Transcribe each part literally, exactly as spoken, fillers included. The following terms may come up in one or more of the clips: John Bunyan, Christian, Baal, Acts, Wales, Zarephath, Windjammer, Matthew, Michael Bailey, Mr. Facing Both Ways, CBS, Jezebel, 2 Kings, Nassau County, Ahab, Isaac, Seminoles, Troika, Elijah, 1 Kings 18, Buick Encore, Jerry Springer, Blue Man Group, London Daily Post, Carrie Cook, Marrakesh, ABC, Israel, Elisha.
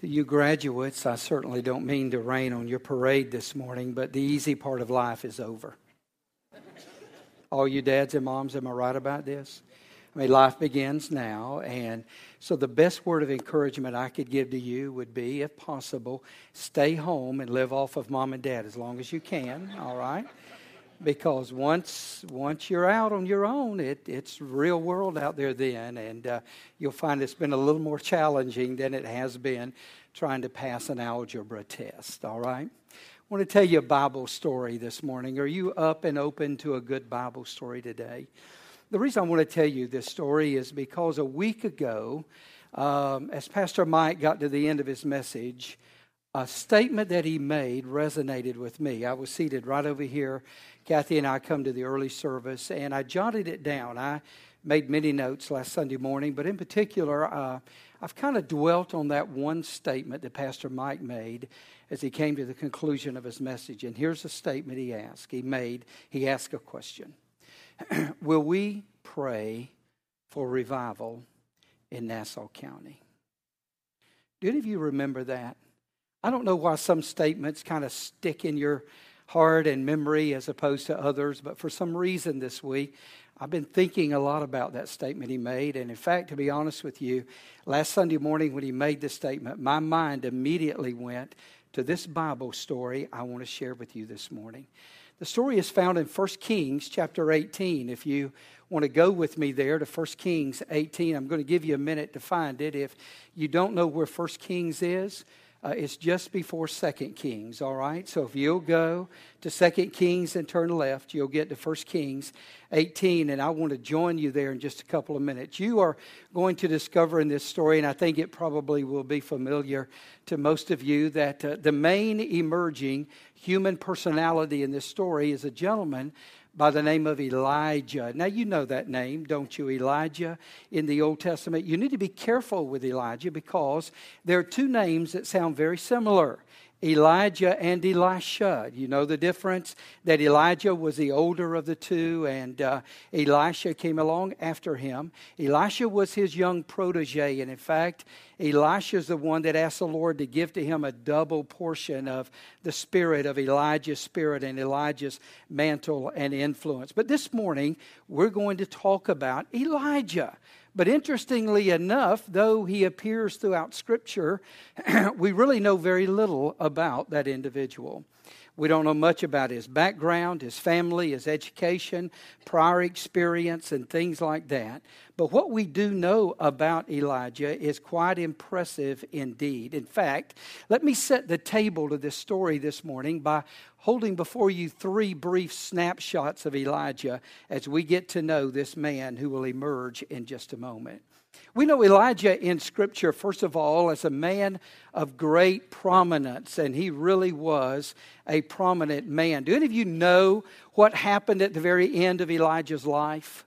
To you graduates, I certainly don't mean to rain on your parade this morning, but the easy part of life is over. All you dads and moms, am I right about this? I mean, life begins now, and so the best word of encouragement I could give to you would be, if possible, stay home and live off of mom and dad as long as you can, all right? Because once once you're out on your own, it, it's real world out there then. And uh, you'll find it's been a little more challenging than it has been trying to pass an algebra test, all right? I want to tell you a Bible story this morning. Are you up and open to a good Bible story today? The reason I want to tell you this story is because a week ago, um, as Pastor Mike got to the end of his message, a statement that he made resonated with me. I was seated right over here. Kathy and I come to the early service, and I jotted it down. I made many notes last Sunday morning, but in particular, uh, I've kind of dwelt on that one statement that Pastor Mike made as he came to the conclusion of his message. And here's a statement he asked. He made, he asked a question. Will we pray for revival in Nassau County? Do any of you remember that? I don't know why some statements kind of stick in your heart and memory as opposed to others, but for some reason this week, I've been thinking a lot about that statement he made. And in fact, to be honest with you, last Sunday morning when he made this statement, my mind immediately went to this Bible story I want to share with you this morning. The story is found in First Kings chapter eighteen. If you want to go with me there to First Kings eighteen, I'm going to give you a minute to find it. If you don't know where First Kings is, Uh, it's just before Second Kings, all right? So if you'll go to Second Kings and turn left, you'll get to First Kings eighteen, and I want to join you there in just a couple of minutes. You are going to discover in this story, and I think it probably will be familiar to most of you, that uh, the main emerging human personality in this story is a gentleman by the name of Elijah. Now, you know that name, don't you? Elijah in the Old Testament. You need to be careful with Elijah because there are two names that sound very similar, Elijah and Elisha. You know the difference? That Elijah was the older of the two, and uh, Elisha came along after him. Elisha was his young protege, and in fact, Elisha is the one that asked the Lord to give to him a double portion of the spirit of Elijah's spirit and Elijah's mantle and influence. But this morning, we're going to talk about Elijah. But interestingly enough, though he appears throughout Scripture, we really know very little about that individual. We don't know much about his background, his family, his education, prior experience, and things like that. But what we do know about Elijah is quite impressive indeed. In fact, let me set the table to this story this morning by holding before you three brief snapshots of Elijah as we get to know this man who will emerge in just a moment. We know Elijah in Scripture, first of all, as a man of great prominence, and he really was a prominent man. Do any of you know what happened at the very end of Elijah's life?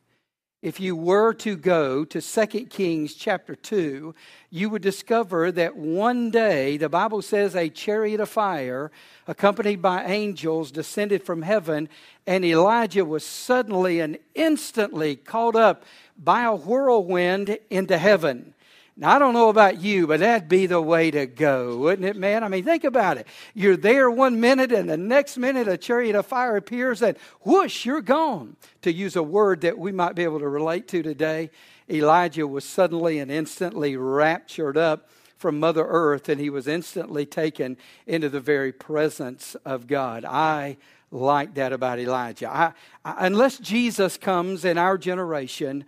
If you were to go to Second Kings chapter two, you would discover that one day, the Bible says, a chariot of fire accompanied by angels descended from heaven, and Elijah was suddenly and instantly caught up by a whirlwind into heaven. Now, I don't know about you, but that'd be the way to go, wouldn't it, man? I mean, think about it. You're there one minute, and the next minute a chariot of fire appears, and whoosh, you're gone. To use a word that we might be able to relate to today, Elijah was suddenly and instantly raptured up from Mother Earth, and he was instantly taken into the very presence of God. I like that about Elijah. I, I, unless Jesus comes in our generation,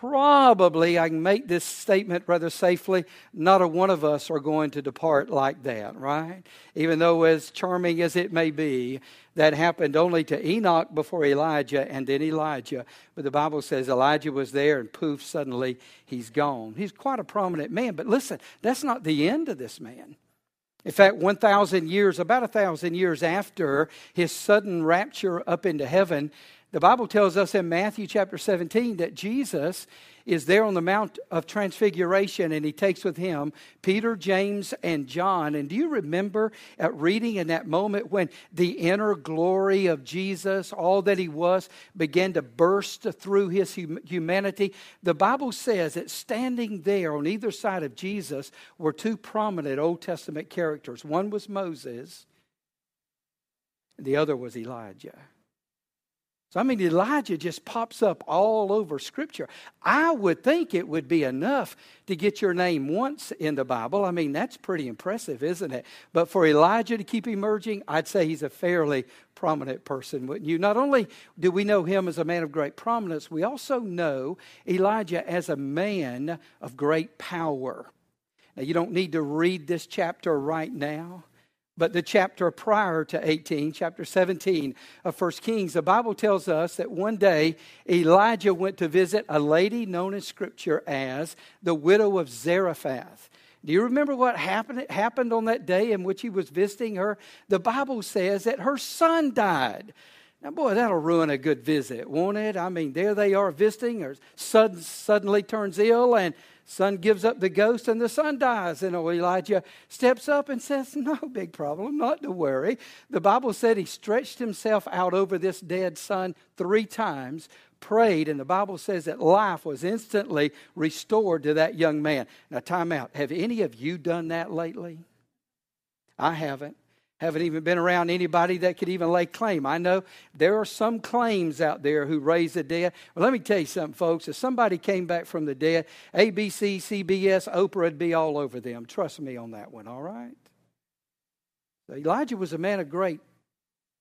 probably, I can make this statement rather safely, not a one of us are going to depart like that, right? Even though as charming as it may be, that happened only to Enoch before Elijah and then Elijah. But the Bible says Elijah was there and poof, suddenly he's gone. He's quite a prominent man. But listen, that's not the end of this man. In fact, one thousand years, about one thousand years after his sudden rapture up into heaven, the Bible tells us in Matthew chapter seventeen that Jesus is there on the Mount of Transfiguration, and he takes with him Peter, James, and John. And do you remember at reading in that moment when the inner glory of Jesus, all that he was, began to burst through his hum- humanity? The Bible says that standing there on either side of Jesus were two prominent Old Testament characters. One was Moses, and the other was Elijah. So, I mean, Elijah just pops up all over Scripture. I would think it would be enough to get your name once in the Bible. I mean, that's pretty impressive, isn't it? But for Elijah to keep emerging, I'd say he's a fairly prominent person, wouldn't you? Not only do we know him as a man of great prominence, we also know Elijah as a man of great power. Now, you don't need to read this chapter right now. But the chapter prior to eighteen, chapter seventeen of First Kings, the Bible tells us that one day Elijah went to visit a lady known in Scripture as the widow of Zarephath. Do you remember what happened, happened on that day in which he was visiting her? The Bible says that her son died. Now, boy, that'll ruin a good visit, won't it? I mean, there they are visiting, her son suddenly turns ill, and son gives up the ghost, and the son dies. And Elijah steps up and says, no big problem, not to worry. The Bible said he stretched himself out over this dead son three times, prayed, and the Bible says that life was instantly restored to that young man. Now, time out. Have any of you done that lately? I haven't. Haven't even been around anybody that could even lay claim. I know there are some claims out there who raise the dead. Well, let me tell you something, folks. If somebody came back from the dead, A B C, C B S, Oprah would be all over them. Trust me on that one, all right? So Elijah was a man of great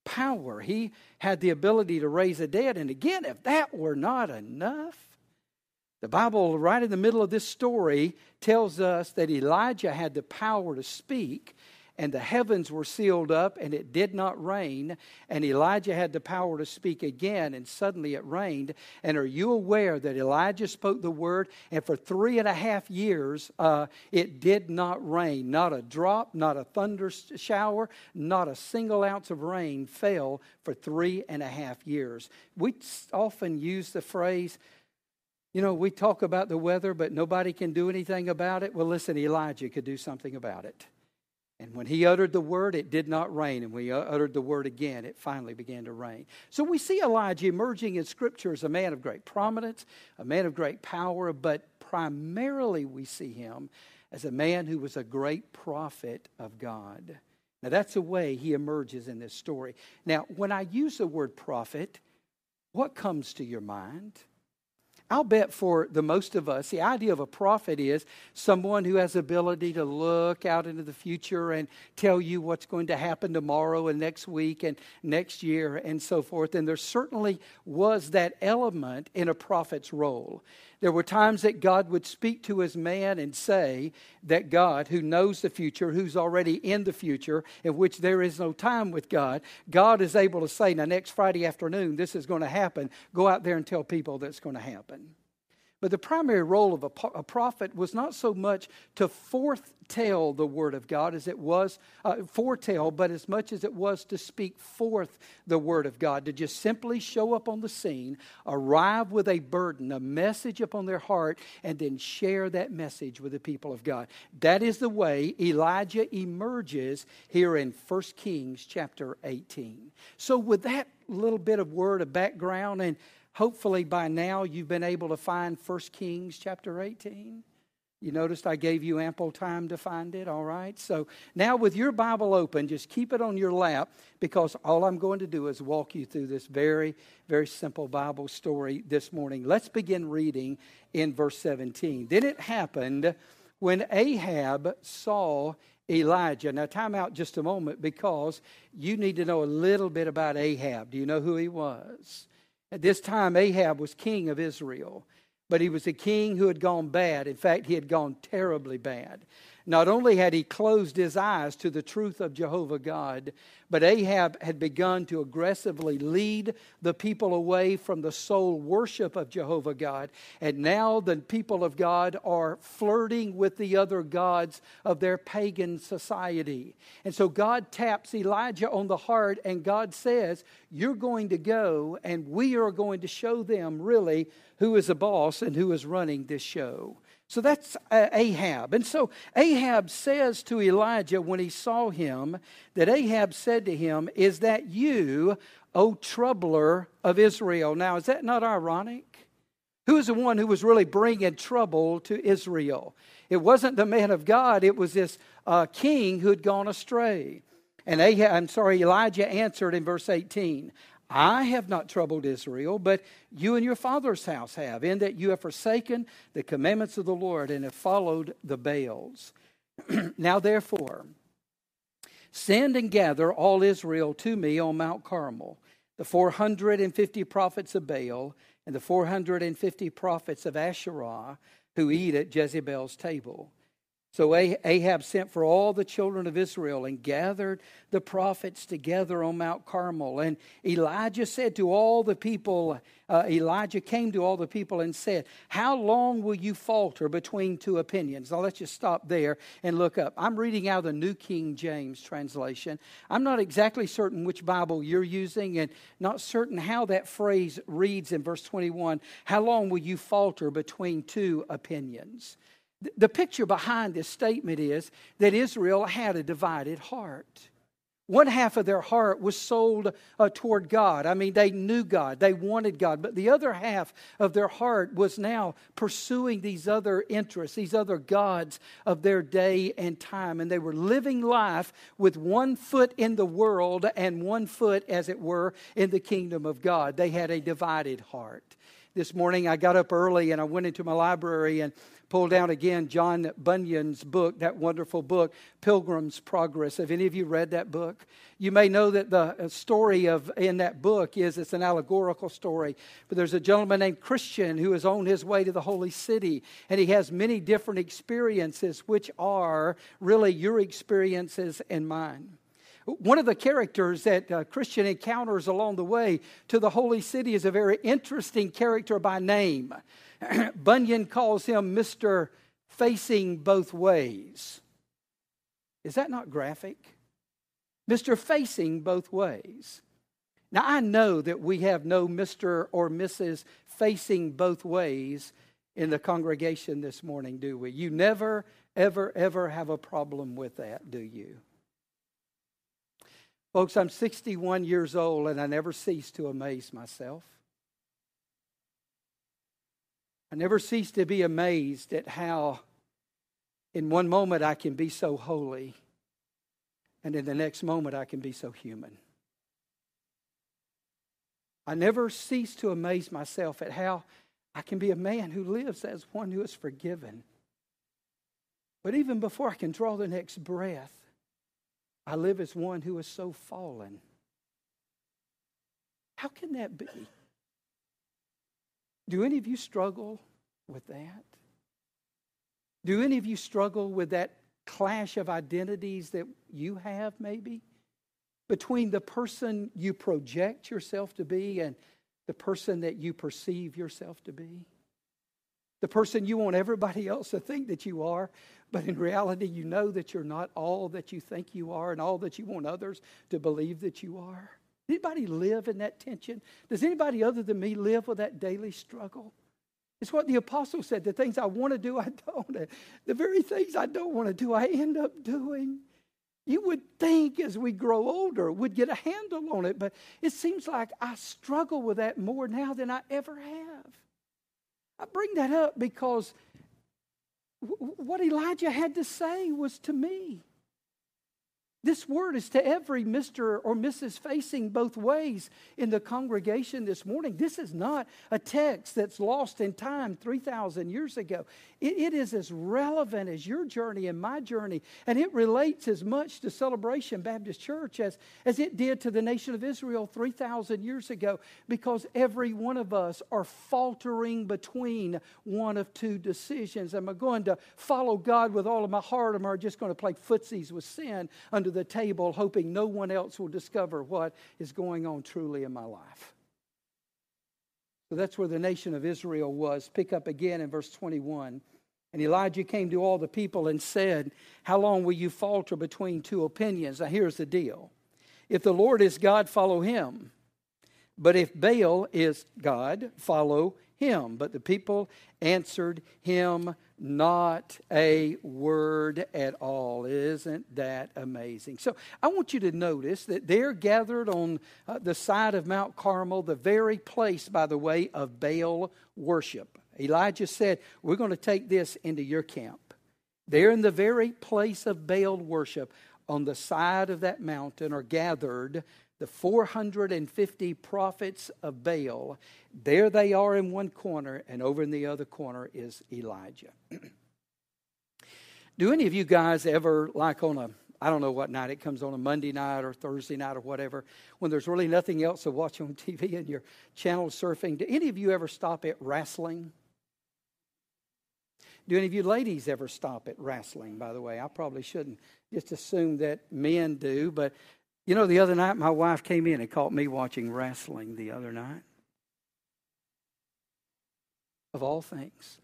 power. He had the ability to raise the dead. And again, if that were not enough, the Bible, right in the middle of this story, tells us that Elijah had the power to speak, and the heavens were sealed up, and it did not rain. And Elijah had the power to speak again, and suddenly it rained. And are you aware that Elijah spoke the word, and for three and a half years, uh, it did not rain. Not a drop, not a thunder shower, not a single ounce of rain fell for three and a half years. We often use the phrase, you know, we talk about the weather, but nobody can do anything about it. Well, listen, Elijah could do something about it. And when he uttered the word, it did not rain. And when he uttered the word again, it finally began to rain. So we see Elijah emerging in Scripture as a man of great prominence, a man of great power, but primarily we see him as a man who was a great prophet of God. Now, that's the way he emerges in this story. Now, when I use the word prophet, what comes to your mind? I'll bet for the most of us, the idea of a prophet is someone who has the ability to look out into the future and tell you what's going to happen tomorrow and next week and next year and so forth. And there certainly was that element in a prophet's role. There were times that God would speak to his man and say that God, who knows the future, who's already in the future, in which there is no time with God, God is able to say, now next Friday afternoon, this is going to happen. Go out there and tell people that's going to happen. But the primary role of a, a prophet was not so much to foretell the word of God as it was, uh, foretell, but as much as it was to speak forth the word of God, to just simply show up on the scene, arrive with a burden, a message upon their heart, and then share that message with the people of God. That is the way Elijah emerges here in First Kings chapter eighteen. So with that little bit of word of background, and hopefully by now you've been able to find First Kings chapter eighteen. You noticed I gave you ample time to find it, all right? So now with your Bible open, just keep it on your lap, because all I'm going to do is walk you through this very, very simple Bible story this morning. Let's begin reading in verse seventeen. Then it happened when Ahab saw Elijah. Now time out just a moment, because you need to know a little bit about Ahab. Do you know who he was? At this time, Ahab was king of Israel, but he was a king who had gone bad. In fact, he had gone terribly bad. Not only had he closed his eyes to the truth of Jehovah God, but Ahab had begun to aggressively lead the people away from the sole worship of Jehovah God. And now the people of God are flirting with the other gods of their pagan society. And so God taps Elijah on the heart, and God says, you're going to go, and we are going to show them really who is the boss and who is running this show. So that's Ahab. And so Ahab says to Elijah when he saw him, that Ahab said to him, is that you, O troubler of Israel? Now, is that not ironic? Who is the one who was really bringing trouble to Israel? It wasn't the man of God. It was this uh, king who had gone astray. And Ahab, I'm sorry, Elijah answered in verse eighteen, I have not troubled Israel, but you and your father's house have, in that you have forsaken the commandments of the Lord and have followed the Baals. Now, therefore, send and gather all Israel to me on Mount Carmel, the four hundred fifty prophets of Baal and the four hundred fifty prophets of Asherah who eat at Jezebel's table. So Ahab sent for all the children of Israel and gathered the prophets together on Mount Carmel. And Elijah said to all the people, uh, Elijah came to all the people and said, how long will you falter between two opinions? Now let's just stop there and look up. I'm reading out of the New King James translation. I'm not exactly certain which Bible you're using and not certain how that phrase reads in verse twenty-one. How long will you falter between two opinions? The picture behind this statement is that Israel had a divided heart. One half of their heart was sold uh, toward God. I mean, they knew God. They wanted God. But the other half of their heart was now pursuing these other interests, these other gods of their day and time. And they were living life with one foot in the world and one foot, as it were, in the kingdom of God. They had a divided heart. This morning I got up early and I went into my library and pulled out again John Bunyan's book, that wonderful book, Pilgrim's Progress. Have any of you read that book? You may know that the story of in that book is it's an allegorical story. But there's a gentleman named Christian who is on his way to the Holy City. And he has many different experiences, which are really your experiences and mine. One of the characters that uh, Christian encounters along the way to the Holy City is a very interesting character by name. Bunyan calls him Mister Facing Both Ways. Is that not graphic? Mister Facing Both Ways. Now, I know that we have no Mister or Missus Facing Both Ways in the congregation this morning, do we? You never, ever, ever have a problem with that, do you? Folks, I'm sixty-one years old and I never cease to amaze myself. I never cease to be amazed at how in one moment I can be so holy and in the next moment I can be so human. I never cease to amaze myself at how I can be a man who lives as one who is forgiven. But even before I can draw the next breath, I live as one who is so fallen. How can that be? Do any of you struggle with that? Do any of you struggle with that clash of identities that you have maybe between the person you project yourself to be and the person that you perceive yourself to be? The person you want everybody else to think that you are, but in reality you know that you're not all that you think you are and all that you want others to believe that you are. Anybody live in that tension? Does anybody other than me live with that daily struggle? It's what the apostle said. The things I want to do, I don't. The very things I don't want to do, I end up doing. You would think as we grow older, we'd get a handle on it, but it seems like I struggle with that more now than I ever have. I bring that up because w- what Elijah had to say was to me. This word is to every Mister or Missus Facing Both Ways in the congregation this morning. This is not a text that's lost in time three thousand years ago. It, it is as relevant as your journey and my journey, and it relates as much to Celebration Baptist Church as, as it did to the nation of Israel three thousand years ago, because every one of us are faltering between one of two decisions. Am I going to follow God with all of my heart, or am I just going to play footsies with sin under the table, hoping no one else will discover what is going on truly in my life? So that's where the nation of Israel was. Pick up again in verse twenty-one. And Elijah came to all the people and said, "How long will you falter between two opinions?" Now here's the deal. If the Lord is God, follow him. But if Baal is God, follow him. But the people answered him not a word at all. Isn't that amazing? So I want you to notice that they're gathered on uh, the side of Mount Carmel, the very place, by the way, of Baal worship. Elijah said, "We're going to take this into your camp." They're in the very place of Baal worship. On the side of that mountain are gathered the four hundred fifty prophets of Baal. There they are in one corner, and over in the other corner is Elijah. Do any of you guys ever, like on a, I don't know what night, it comes on a Monday night or Thursday night or whatever, when there's really nothing else to watch on T V and you're channel surfing, do any of you ever stop at wrestling? Do any of you ladies ever stop at wrestling, by the way? I probably shouldn't just assume that men do, but you know, the other night, my wife came in and caught me watching wrestling the other night. Of all things.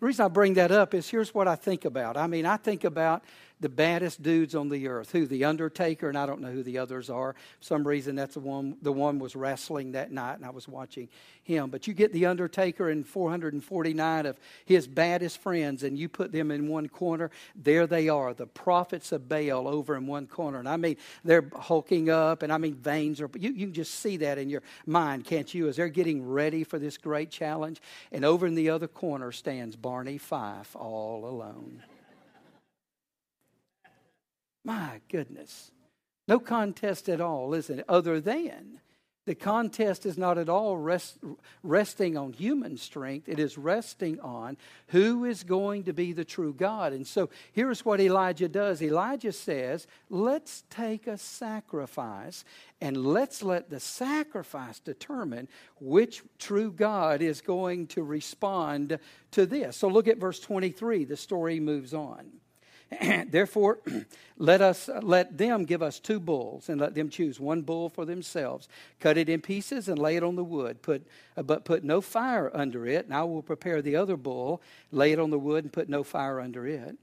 The reason I bring that up is here's what I think about. I mean, I think about the baddest dudes on the earth. Who? The Undertaker, and I don't know who the others are. For some reason, that's the one, the one was wrestling that night, and I was watching him. But you get the Undertaker and four hundred forty-nine of his baddest friends, and you put them in one corner. There they are, the prophets of Baal over in one corner. And I mean, they're hulking up, and I mean, veins are, you, you can just see that in your mind, can't you, as they're getting ready for this great challenge. And over in the other corner stands Barney Fife all alone. My goodness. No contest at all, isn't it? Other than the contest is not at all rest, resting on human strength. It is resting on who is going to be the true God. And so here's what Elijah does. Elijah says, let's take a sacrifice and let's let the sacrifice determine which true God is going to respond to this. So look at verse twenty-three. The story moves on. Therefore, let us let them give us two bulls, and let them choose one bull for themselves. Cut it in pieces and lay it on the wood, put, but put no fire under it. And I will prepare the other bull, lay it on the wood, and put no fire under it.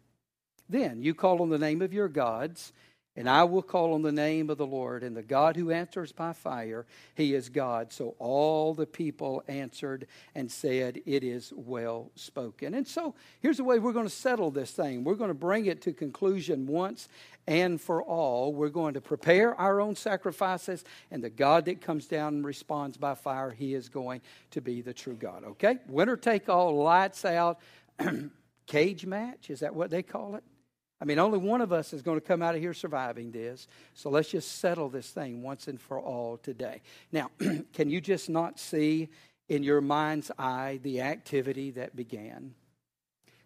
Then you call on the name of your gods, and I will call on the name of the Lord. And the God who answers by fire, he is God. So all the people answered and said, it is well spoken. And so here's the way we're going to settle this thing. We're going to bring it to conclusion once and for all. We're going to prepare our own sacrifices. And the God that comes down and responds by fire, he is going to be the true God. Okay? Winner take all, lights out, cage match. Is that what they call it? I mean, only one of us is going to come out of here surviving this. So let's just settle this thing once and for all today. Now, can you just not see in your mind's eye the activity that began?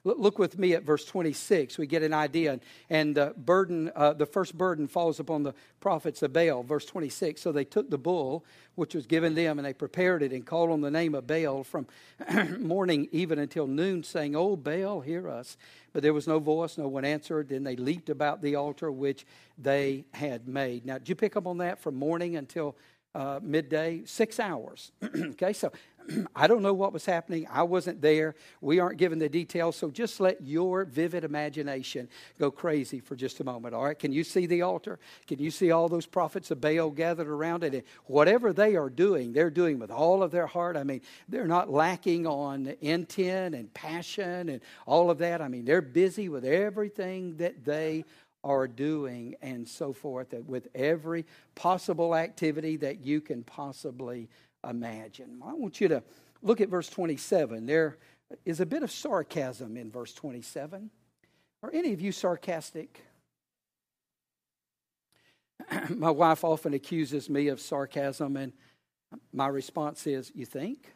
Look with me at verse twenty-six. We get an idea. And the burden, uh, the first burden falls upon the prophets of Baal. Verse twenty-six. So they took the bull, which was given them, and they prepared it and called on the name of Baal from morning even until noon, saying, "O Baal, hear us." But there was no voice. No one answered. Then they leaped about the altar which they had made. Now, did you pick up on that from morning until uh, midday? Six hours. Okay, so I don't know what was happening. I wasn't there. We aren't given the details. So just let your vivid imagination go crazy for just a moment. All right. Can you see the altar? Can you see all those prophets of Baal gathered around it? And whatever they are doing, they're doing with all of their heart. I mean, they're not lacking on intent and passion and all of that. I mean, they're busy with everything that they are doing and so forth, with every possible activity that you can possibly imagine. I want you to look at verse twenty-seven. There is a bit of sarcasm in verse twenty-seven. Are any of you sarcastic? My wife often accuses me of sarcasm, and my response is, you think?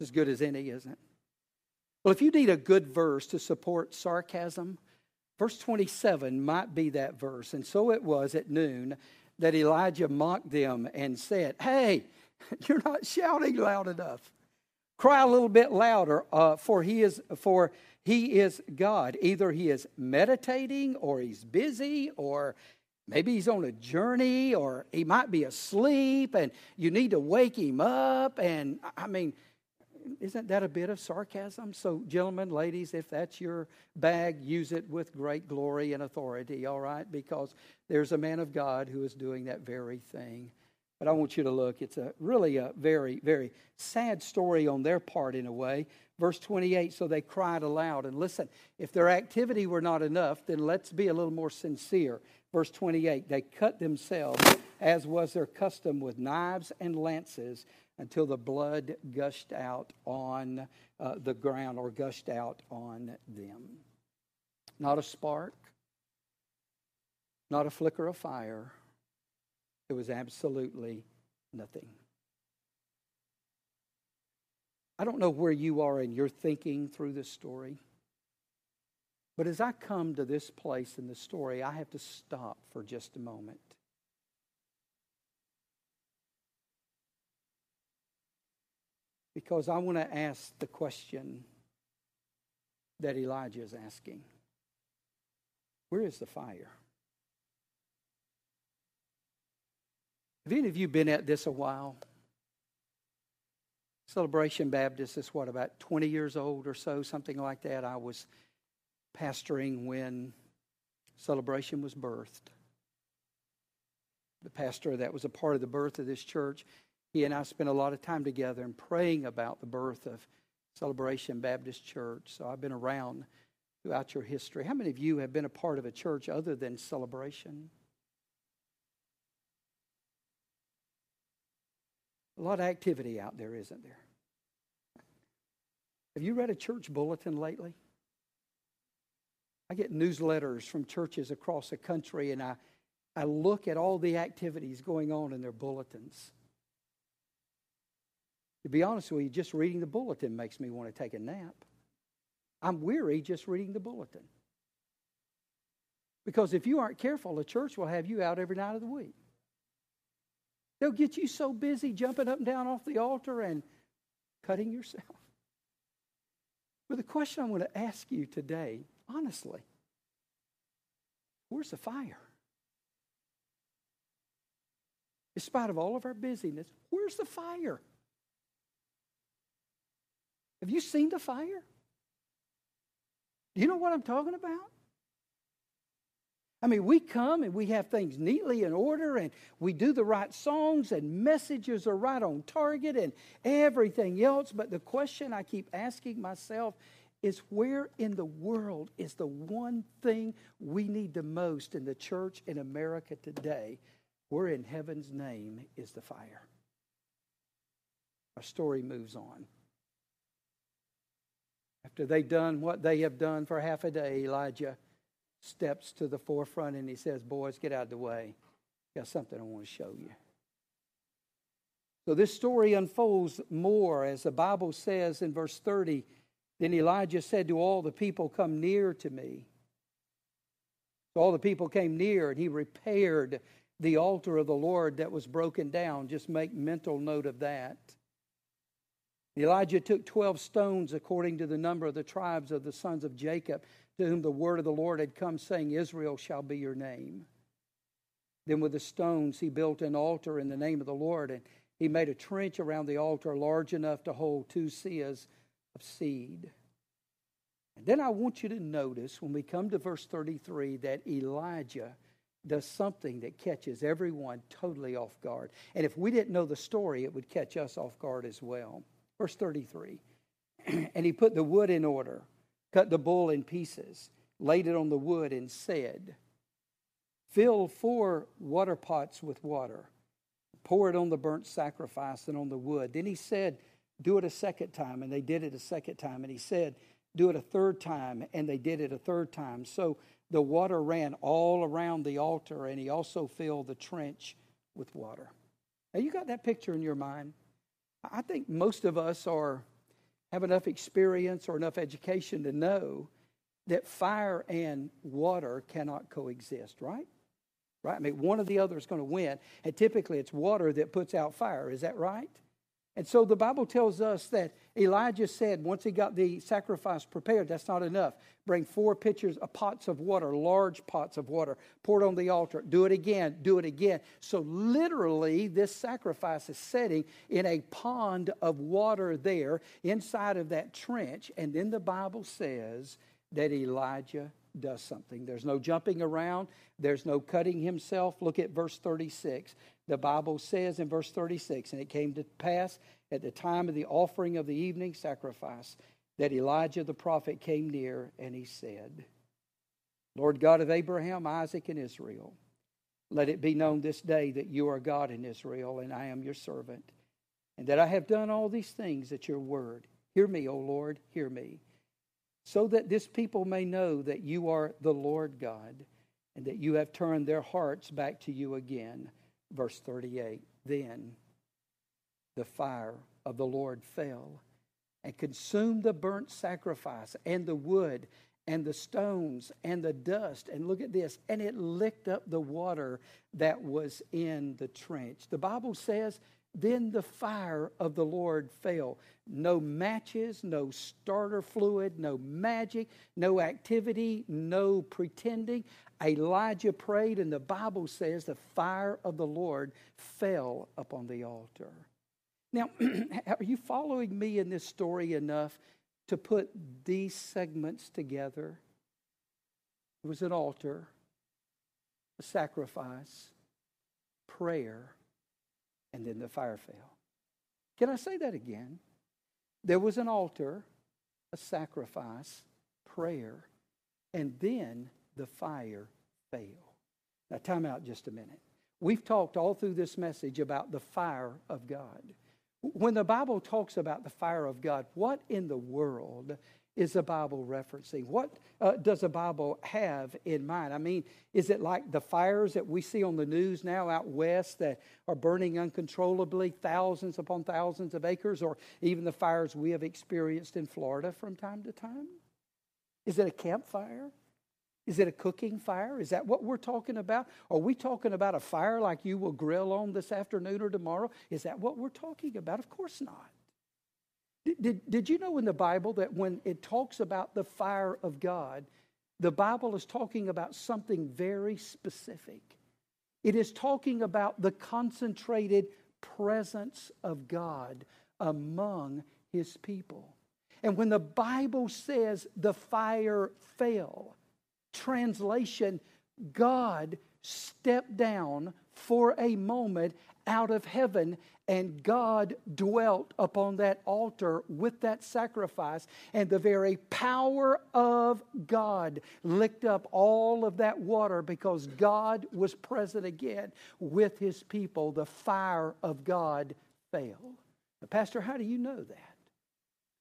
As good as any, isn't it? Well, if you need a good verse to support sarcasm, verse twenty-seven might be that verse. And so it was at noon that Elijah mocked them and said, hey, you're not shouting loud enough. Cry a little bit louder, uh, for he is for he is God. Either he is meditating, or he's busy, or maybe he's on a journey, or he might be asleep, and you need to wake him up. And I mean, isn't that a bit of sarcasm? So, gentlemen, ladies, if that's your bag, use it with great glory and authority, all right? Because there's a man of God who is doing that very thing. But I want you to look. It's a really a very, very sad story on their part in a way. Verse twenty-eight, so they cried aloud. And listen, if their activity were not enough, then let's be a little more sincere. Verse twenty-eight, they cut themselves, as was their custom, with knives and lances, until the blood gushed out on uh, the ground, or gushed out on them. Not a spark, not a flicker of fire. It was absolutely nothing. I don't know where you are in your thinking through this story, but as I come to this place in the story, I have to stop for just a moment. Because I want to ask the question that Elijah is asking. Where is the fire? Have any of you been at this a while? Celebration Baptist is what, about twenty years old or so, something like that. I was pastoring when Celebration was birthed. The pastor that was a part of the birth of this church, he and I spent a lot of time together and praying about the birth of Celebration Baptist Church. So I've been around throughout your history. How many of you have been a part of a church other than Celebration? A lot of activity out there, isn't there? Have you read a church bulletin lately? I get newsletters from churches across the country, and I, I look at all the activities going on in their bulletins. To be honest with you, just reading the bulletin makes me want to take a nap. I'm weary just reading the bulletin. Because if you aren't careful, the church will have you out every night of the week. They'll get you so busy jumping up and down off the altar and cutting yourself. But the question I'm going to ask you today, honestly, where's the fire? In spite of all of our busyness, where's the fire? Have you seen the fire? Do you know what I'm talking about? I mean, we come and we have things neatly in order, and we do the right songs, and messages are right on target, and everything else. But the question I keep asking myself is, where in the world is the one thing we need the most in the church in America today? Where in heaven's name is the fire? Our story moves on. After they've done what they have done for half a day, Elijah steps to the forefront and he says, boys, get out of the way. Got something I want to show you. So this story unfolds more, as the Bible says in verse thirty. Then Elijah said to all the people, come near to me. So all the people came near, and he repaired the altar of the Lord that was broken down. Just make mental note of that. Elijah took twelve stones according to the number of the tribes of the sons of Jacob, to whom the word of the Lord had come, saying, Israel shall be your name. Then with the stones he built an altar in the name of the Lord, and he made a trench around the altar large enough to hold two seahs of seed. And then I want you to notice, when we come to verse thirty-three, that Elijah does something that catches everyone totally off guard. And if we didn't know the story, it would catch us off guard as well. Verse thirty-three, and he put the wood in order, cut the bull in pieces, laid it on the wood, and said, fill four water pots with water, pour it on the burnt sacrifice and on the wood. Then he said, do it a second time, and they did it a second time. And he said, do it a third time, and they did it a third time. So the water ran all around the altar, and he also filled the trench with water. Now, you got that picture in your mind? I think most of us are have enough experience or enough education to know that fire and water cannot coexist, right? Right? I mean, one or the other is going to win. And typically it's water that puts out fire. Is that right? And so the Bible tells us that Elijah said once he got the sacrifice prepared, that's not enough. Bring four pitchers of pots of water, large pots of water, pour it on the altar. Do it again, do it again. So literally this sacrifice is setting in a pond of water there inside of that trench. And then the Bible says that Elijah does something. There's no jumping around. There's no cutting himself. Look at verse thirty-six. The Bible says in verse thirty-six, and it came to pass at the time of the offering of the evening sacrifice that Elijah the prophet came near, and he said, Lord God of Abraham, Isaac, and Israel, let it be known this day that you are God in Israel, and I am your servant, and that I have done all these things at your word. Hear me, O Lord, hear me, so that this people may know that you are the Lord God, and that you have turned their hearts back to you again. Verse thirty-eight, then the fire of the Lord fell and consumed the burnt sacrifice and the wood and the stones and the dust. And look at this, and it licked up the water that was in the trench. The Bible says, then the fire of the Lord fell. No matches, no starter fluid, no magic, no activity, no pretending. Elijah prayed, and the Bible says the fire of the Lord fell upon the altar. Now, are you following me in this story enough to put these segments together? It was an altar, a sacrifice, prayer, and then the fire fell. Can I say that again? There was an altar, a sacrifice, prayer, and then the fire fell. Now, time out just a minute. We've talked all through this message about the fire of God. When the Bible talks about the fire of God, what in the world is the Bible referencing? What uh, does the Bible have in mind? I mean, is it like the fires that we see on the news now out west that are burning uncontrollably, thousands upon thousands of acres, or even the fires we have experienced in Florida from time to time? Is it a campfire? Is it a cooking fire? Is that what we're talking about? Are we talking about a fire like you will grill on this afternoon or tomorrow? Is that what we're talking about? Of course not. Did, did, did you know in the Bible that when it talks about the fire of God, the Bible is talking about something very specific? It is talking about the concentrated presence of God among his people. And when the Bible says the fire fell, translation, God stepped down for a moment out of heaven, and God dwelt upon that altar with that sacrifice, and the very power of God licked up all of that water because God was present again with his people. The fire of God fell. Now, Pastor, how do you know that?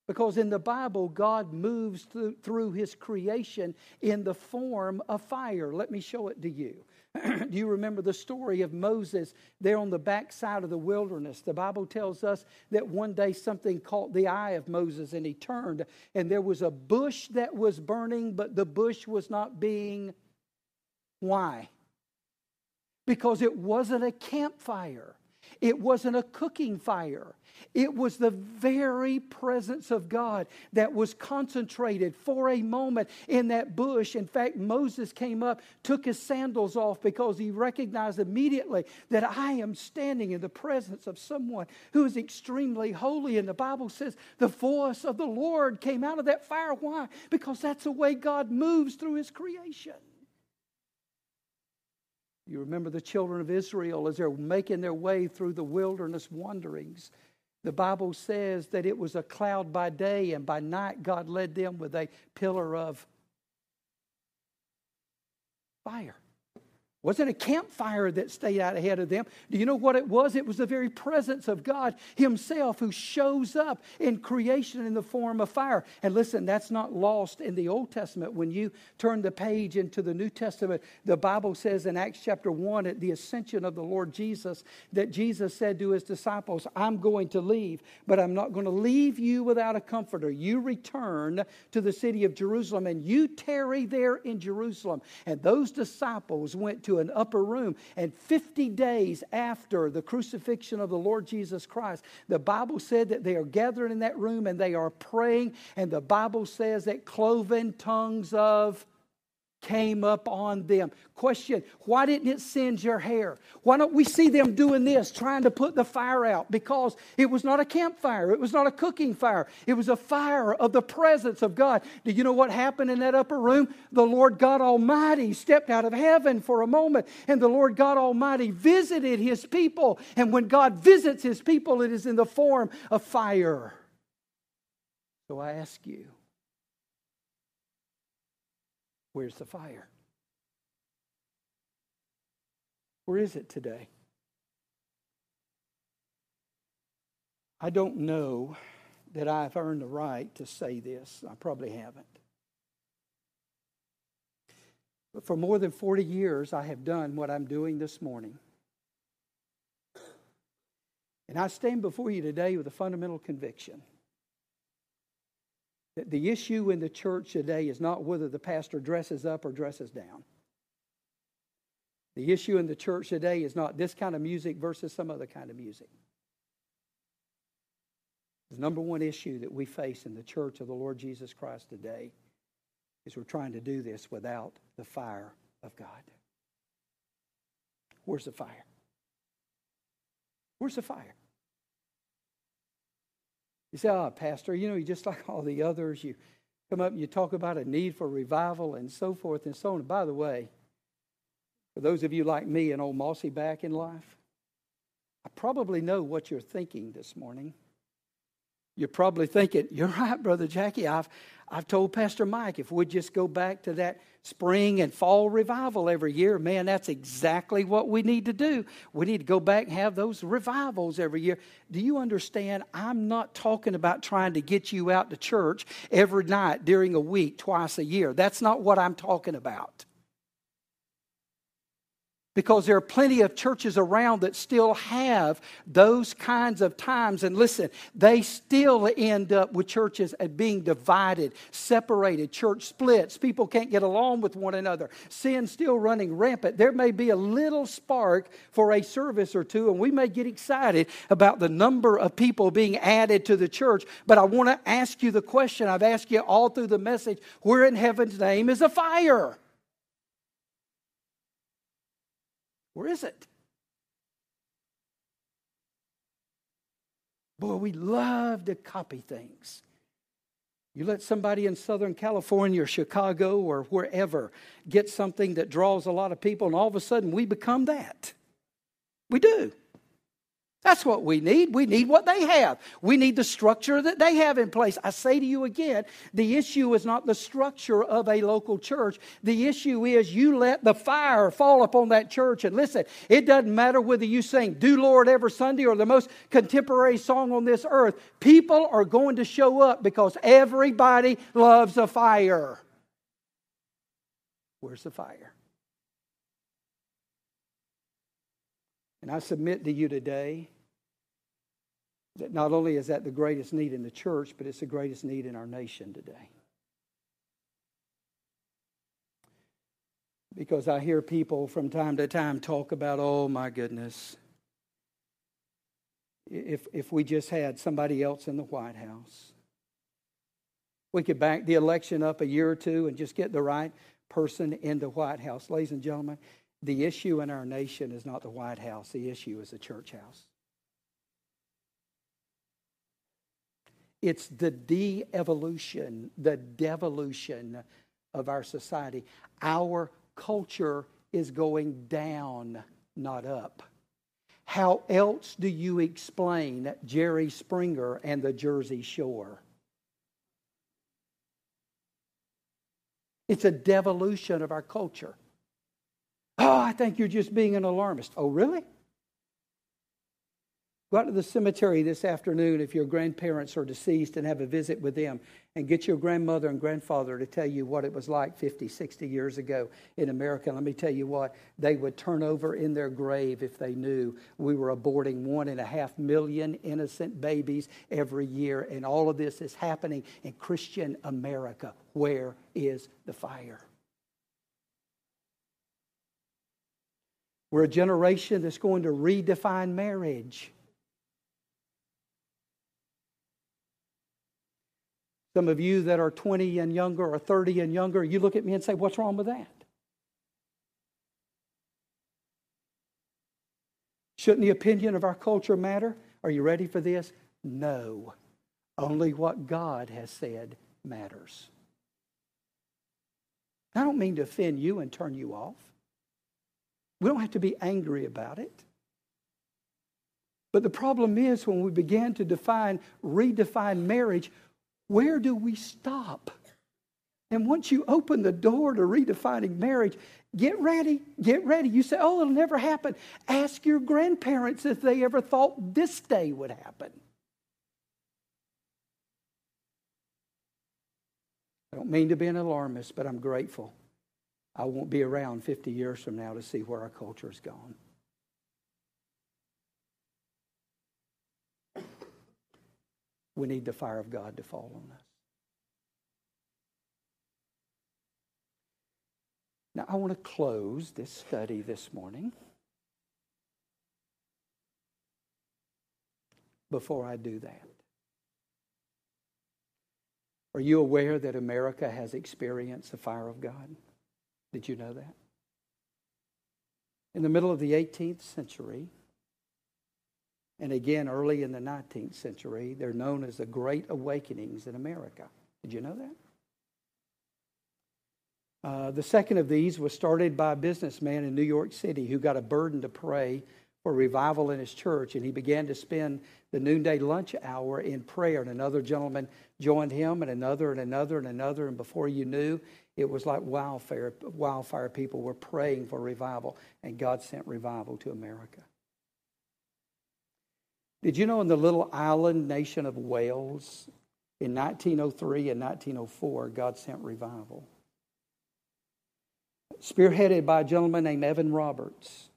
Because in the Bible, God moves through, through his creation in the form of fire. Let me show it to you. Do you remember the story of Moses there on the backside of the wilderness? The Bible tells us that one day something caught the eye of Moses, and he turned, and there was a bush that was burning, but the bush was not being. Why? Because it wasn't a campfire. It wasn't a cooking fire. It was the very presence of God that was concentrated for a moment in that bush. In fact, Moses came up, took his sandals off because he recognized immediately that I am standing in the presence of someone who is extremely holy. And the Bible says the voice of the Lord came out of that fire. Why? Because that's the way God moves through his creation. You remember the children of Israel as they're making their way through the wilderness wanderings. The Bible says that it was a cloud by day, and by night God led them with a pillar of fire. Wasn't a campfire that stayed out ahead of them. Do you know what it was? It was the very presence of God himself who shows up in creation in the form of fire. And listen, that's not lost in the Old Testament. When you turn the page into the New Testament, the Bible says in Acts chapter one at the ascension of the Lord Jesus that Jesus said to his disciples, I'm going to leave, but I'm not going to leave you without a comforter. You return to the city of Jerusalem and you tarry there in Jerusalem. And those disciples went to an upper room. And fifty days after the crucifixion of the Lord Jesus Christ, the Bible said that they are gathered in that room and they are praying. And the Bible says that cloven tongues of came up on them. Question, why didn't it singe your hair? Why don't we see them doing this, trying to put the fire out? Because it was not a campfire. It was not a cooking fire. It was a fire of the presence of God. Do you know what happened in that upper room? The Lord God Almighty stepped out of heaven for a moment, and the Lord God Almighty visited his people. And when God visits his people, it is in the form of fire. So I ask you, where's the fire? Where is it today? I don't know that I've earned the right to say this. I probably haven't. But for more than forty years, I have done what I'm doing this morning. And I stand before you today with a fundamental conviction that the issue in the church today is not whether the pastor dresses up or dresses down. The issue in the church today is not this kind of music versus some other kind of music. The number one issue that we face in the church of the Lord Jesus Christ today is we're trying to do this without the fire of God. Where's the fire? Where's the fire? You say, oh, Pastor, you know, you're just like all the others. You come up and you talk about a need for revival and so forth and so on. And by the way, for those of you like me and old mossy back in life, I probably know what you're thinking this morning. You're probably thinking, you're right, Brother Jackie. I've I've told Pastor Mike, if we'd just go back to that spring and fall revival every year, man, that's exactly what we need to do. We need to go back and have those revivals every year. Do you understand? I'm not talking about trying to get you out to church every night during a week, twice a year. That's not what I'm talking about. Because there are plenty of churches around that still have those kinds of times. And listen, they still end up with churches being divided, separated, church splits. People can't get along with one another. Sin's still running rampant. There may be a little spark for a service or two, and we may get excited about the number of people being added to the church. But I want to ask you the question I've asked you all through the message, where in heaven's name is a fire? Where is it? Boy, we love to copy things. You let somebody in Southern California or Chicago or wherever get something that draws a lot of people, and all of a sudden we become that. We do. That's what we need. We need what they have. We need the structure that they have in place. I say to you again, the issue is not the structure of a local church. The issue is you let the fire fall upon that church. And listen, it doesn't matter whether you sing Do Lord Every Sunday or the most contemporary song on this earth. People are going to show up because everybody loves a fire. Where's the fire? And I submit to you today that not only is that the greatest need in the church, but it's the greatest need in our nation today. Because I hear people from time to time talk about, oh my goodness, if if we just had somebody else in the White House, we could back the election up a year or two and just get the right person in the White House. Ladies and gentlemen, the issue in our nation is not the White House. The issue is the church house. It's the de-evolution, the devolution of our society. Our culture is going down, not up. How else do you explain Jerry Springer and the Jersey Shore? It's a devolution of our culture. Oh, I think you're just being an alarmist. Oh, really? Go out to the cemetery this afternoon if your grandparents are deceased and have a visit with them, and get your grandmother and grandfather to tell you what it was like fifty, sixty years ago in America. And let me tell you what, they would turn over in their grave if they knew we were aborting one and a half million innocent babies every year. And all of this is happening in Christian America. Where is the fire? We're a generation that's going to redefine marriage. Some of you that are twenty and younger or thirty and younger, you look at me and say, what's wrong with that? Shouldn't the opinion of our culture matter? Are you ready for this? No. Only what God has said matters. I don't mean to offend you and turn you off. We don't have to be angry about it. But the problem is when we began to define, redefine marriage, where do we stop? And once you open the door to redefining marriage, get ready, get ready. You say, oh, it'll never happen. Ask your grandparents if they ever thought this day would happen. I don't mean to be an alarmist, but I'm grateful. I won't be around fifty years from now to see where our culture has gone. We need the fire of God to fall on us. Now, I want to close this study this morning. Before I do that, are you aware that America has experienced the fire of God? Did you know that? In the middle of the eighteenth century, and again, early in the nineteenth century, they're known as the Great Awakenings in America. Did you know that? Uh, the second of these was started by a businessman in New York City who got a burden to pray for revival in his church, and he began to spend the noonday lunch hour in prayer. And another gentleman joined him, and another, and another, and another. And before you knew, it was like wildfire. Wildfire people were praying for revival, and God sent revival to America. Did you know in the little island nation of Wales, in nineteen oh three and nineteen oh four, God sent revival? Spearheaded by a gentleman named Evan Roberts,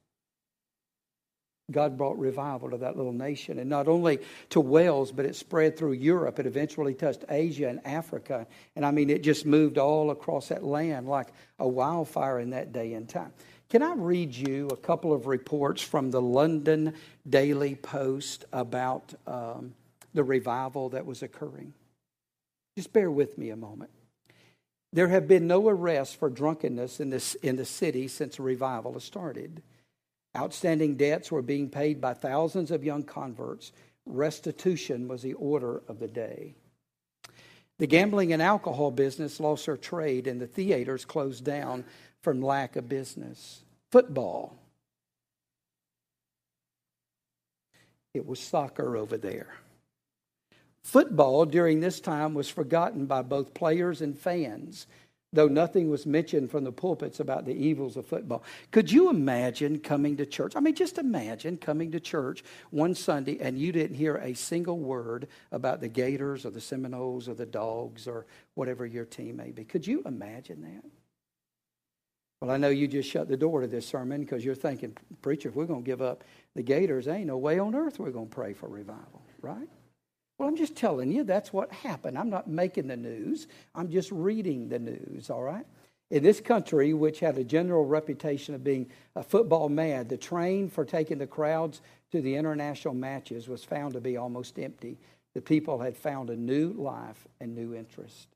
God brought revival to that little nation. And not only to Wales, but it spread through Europe. It eventually touched Asia and Africa. And I mean, it just moved all across that land like a wildfire in that day and time. Can I read you a couple of reports from the London Daily Post about um, the revival that was occurring? Just bear with me a moment. There have been no arrests for drunkenness in, this, in the city since revival has started. Outstanding debts were being paid by thousands of young converts. Restitution was the order of the day. The gambling and alcohol business lost their trade, and the theaters closed down from lack of business. Football. It was soccer over there. Football during this time was forgotten by both players and fans, though nothing was mentioned from the pulpits about the evils of football. Could you imagine coming to church? I mean, just imagine coming to church one Sunday and you didn't hear a single word about the Gators or the Seminoles or the Dogs or whatever your team may be. Could you imagine that? Well, I know you just shut the door to this sermon because you're thinking, preacher, if we're going to give up the Gators, ain't no way on earth we're going to pray for revival, right? Well, I'm just telling you, that's what happened. I'm not making the news. I'm just reading the news, all right? In this country, which had a general reputation of being a football mad, the train for taking the crowds to the international matches was found to be almost empty. The people had found a new life and new interest.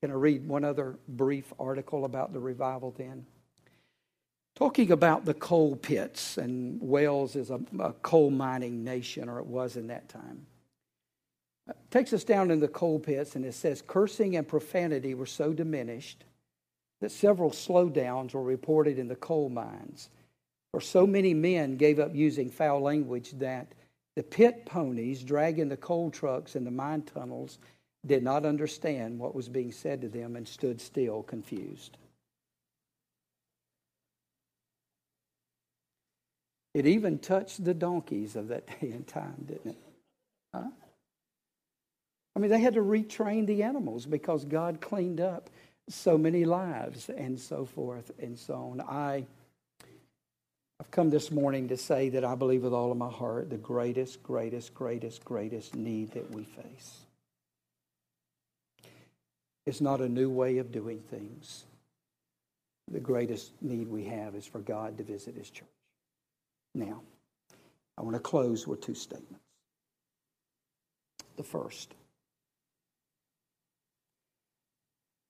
Can I read one other brief article about the revival then? Talking about the coal pits, and Wales is a, a coal mining nation, or it was in that time. It takes us down in the coal pits, and it says, cursing and profanity were so diminished that several slowdowns were reported in the coal mines. For so many men gave up using foul language that the pit ponies dragging the coal trucks in the mine tunnels did not understand what was being said to them and stood still, confused. It even touched the donkeys of that day and time, didn't it? Huh? I mean, they had to retrain the animals because God cleaned up so many lives and so forth and so on. I, I've come this morning to say that I believe with all of my heart the greatest, greatest, greatest, greatest need that we face is not a new way of doing things. The greatest need we have is for God to visit His church. Now, I want to close with two statements. The first,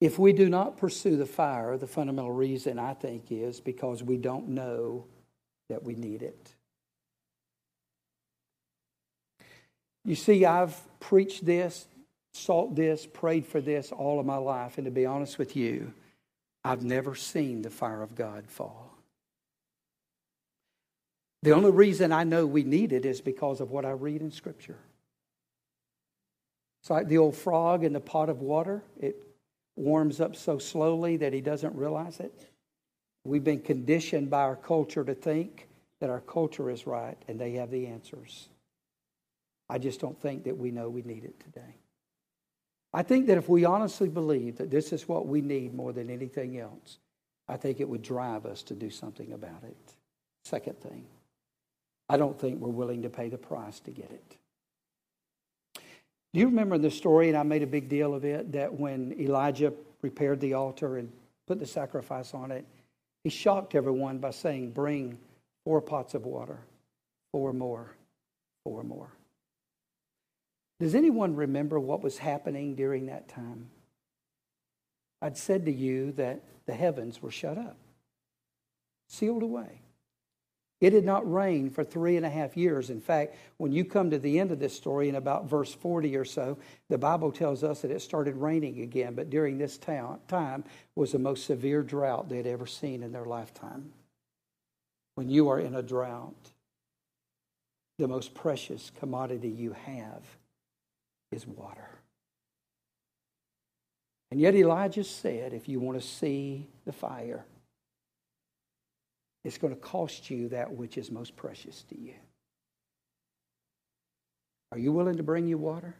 if we do not pursue the fire, the fundamental reason, I think, is because we don't know that we need it. You see, I've preached this, sought this, prayed for this all of my life, and to be honest with you, I've never seen the fire of God fall. The only reason I know we need it is because of what I read in Scripture. It's like the old frog in the pot of water. It warms up so slowly that he doesn't realize it. We've been conditioned by our culture to think that our culture is right and they have the answers. I just don't think that we know we need it today. I think that if we honestly believe that this is what we need more than anything else, I think it would drive us to do something about it. Second thing, I don't think we're willing to pay the price to get it. Do you remember the story, and I made a big deal of it, that when Elijah prepared the altar and put the sacrifice on it, he shocked everyone by saying, bring four pots of water, four more, four more. Does anyone remember what was happening during that time? I'd said to you that the heavens were shut up, sealed away. It did not rain for three and a half years. In fact, when you come to the end of this story, in about verse forty or so, the Bible tells us that it started raining again. But during this time was the most severe drought they had ever seen in their lifetime. When you are in a drought, the most precious commodity you have is water. And yet Elijah said, if you want to see the fire, it's going to cost you that which is most precious to you. Are you willing to bring you water?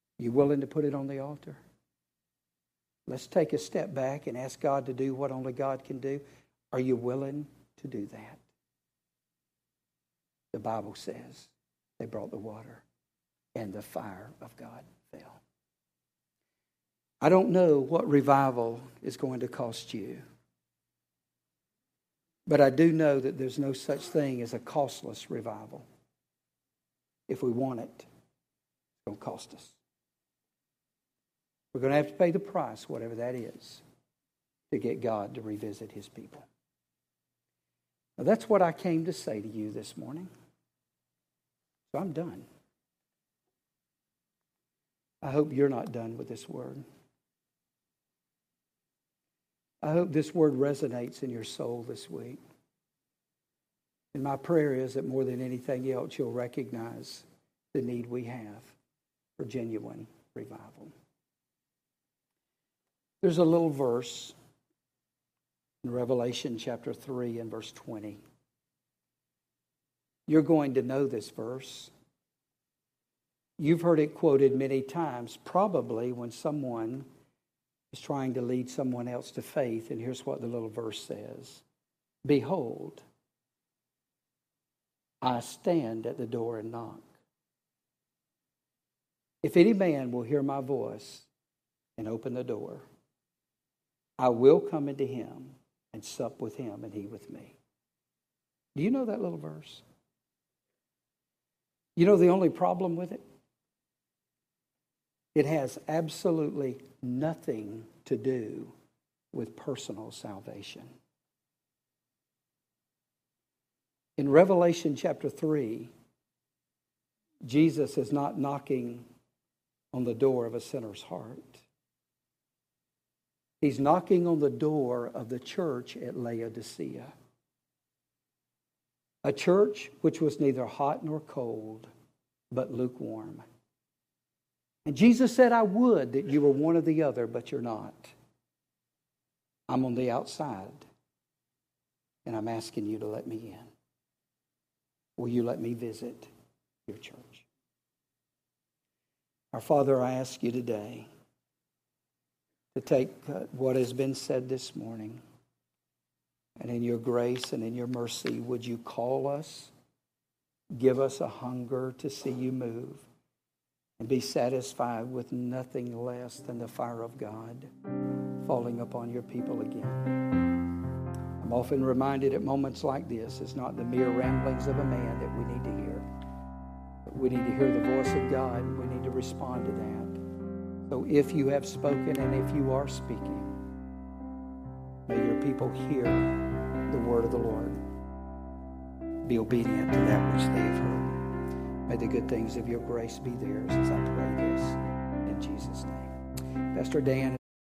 Are you willing to put it on the altar? Let's take a step back and ask God to do what only God can do. Are you willing to do that? The Bible says they brought the water and the fire of God fell. I don't know what revival is going to cost you. But I do know that there's no such thing as a costless revival. If we want it, it's going to cost us. We're going to have to pay the price, whatever that is, to get God to revisit His people. Now, that's what I came to say to you this morning. So I'm done. I hope you're not done with this word. I hope this word resonates in your soul this week. And my prayer is that more than anything else, you'll recognize the need we have for genuine revival. There's a little verse in Revelation chapter three and verse twenty. You're going to know this verse. You've heard it quoted many times, probably when someone is trying to lead someone else to faith. And here's what the little verse says. Behold, I stand at the door and knock. If any man will hear my voice and open the door, I will come into him and sup with him and he with me. Do you know that little verse? You know the only problem with it? It has absolutely nothing to do with personal salvation. In Revelation chapter three, Jesus is not knocking on the door of a sinner's heart. He's knocking on the door of the church at Laodicea, a church which was neither hot nor cold, but lukewarm. And Jesus said, I would that you were one or the other, but you're not. I'm on the outside. And I'm asking you to let me in. Will you let me visit your church? Our Father, I ask you today to take what has been said this morning, and in your grace and in your mercy, would you call us, give us a hunger to see you move, and be satisfied with nothing less than the fire of God falling upon your people again. I'm often reminded at moments like this, it's not the mere ramblings of a man that we need to hear. But we need to hear the voice of God, and we need to respond to that. So if you have spoken and if you are speaking, may your people hear the word of the Lord. Be obedient to that which they have heard. May the good things of your grace be theirs as I pray this in Jesus' name. Pastor Dan.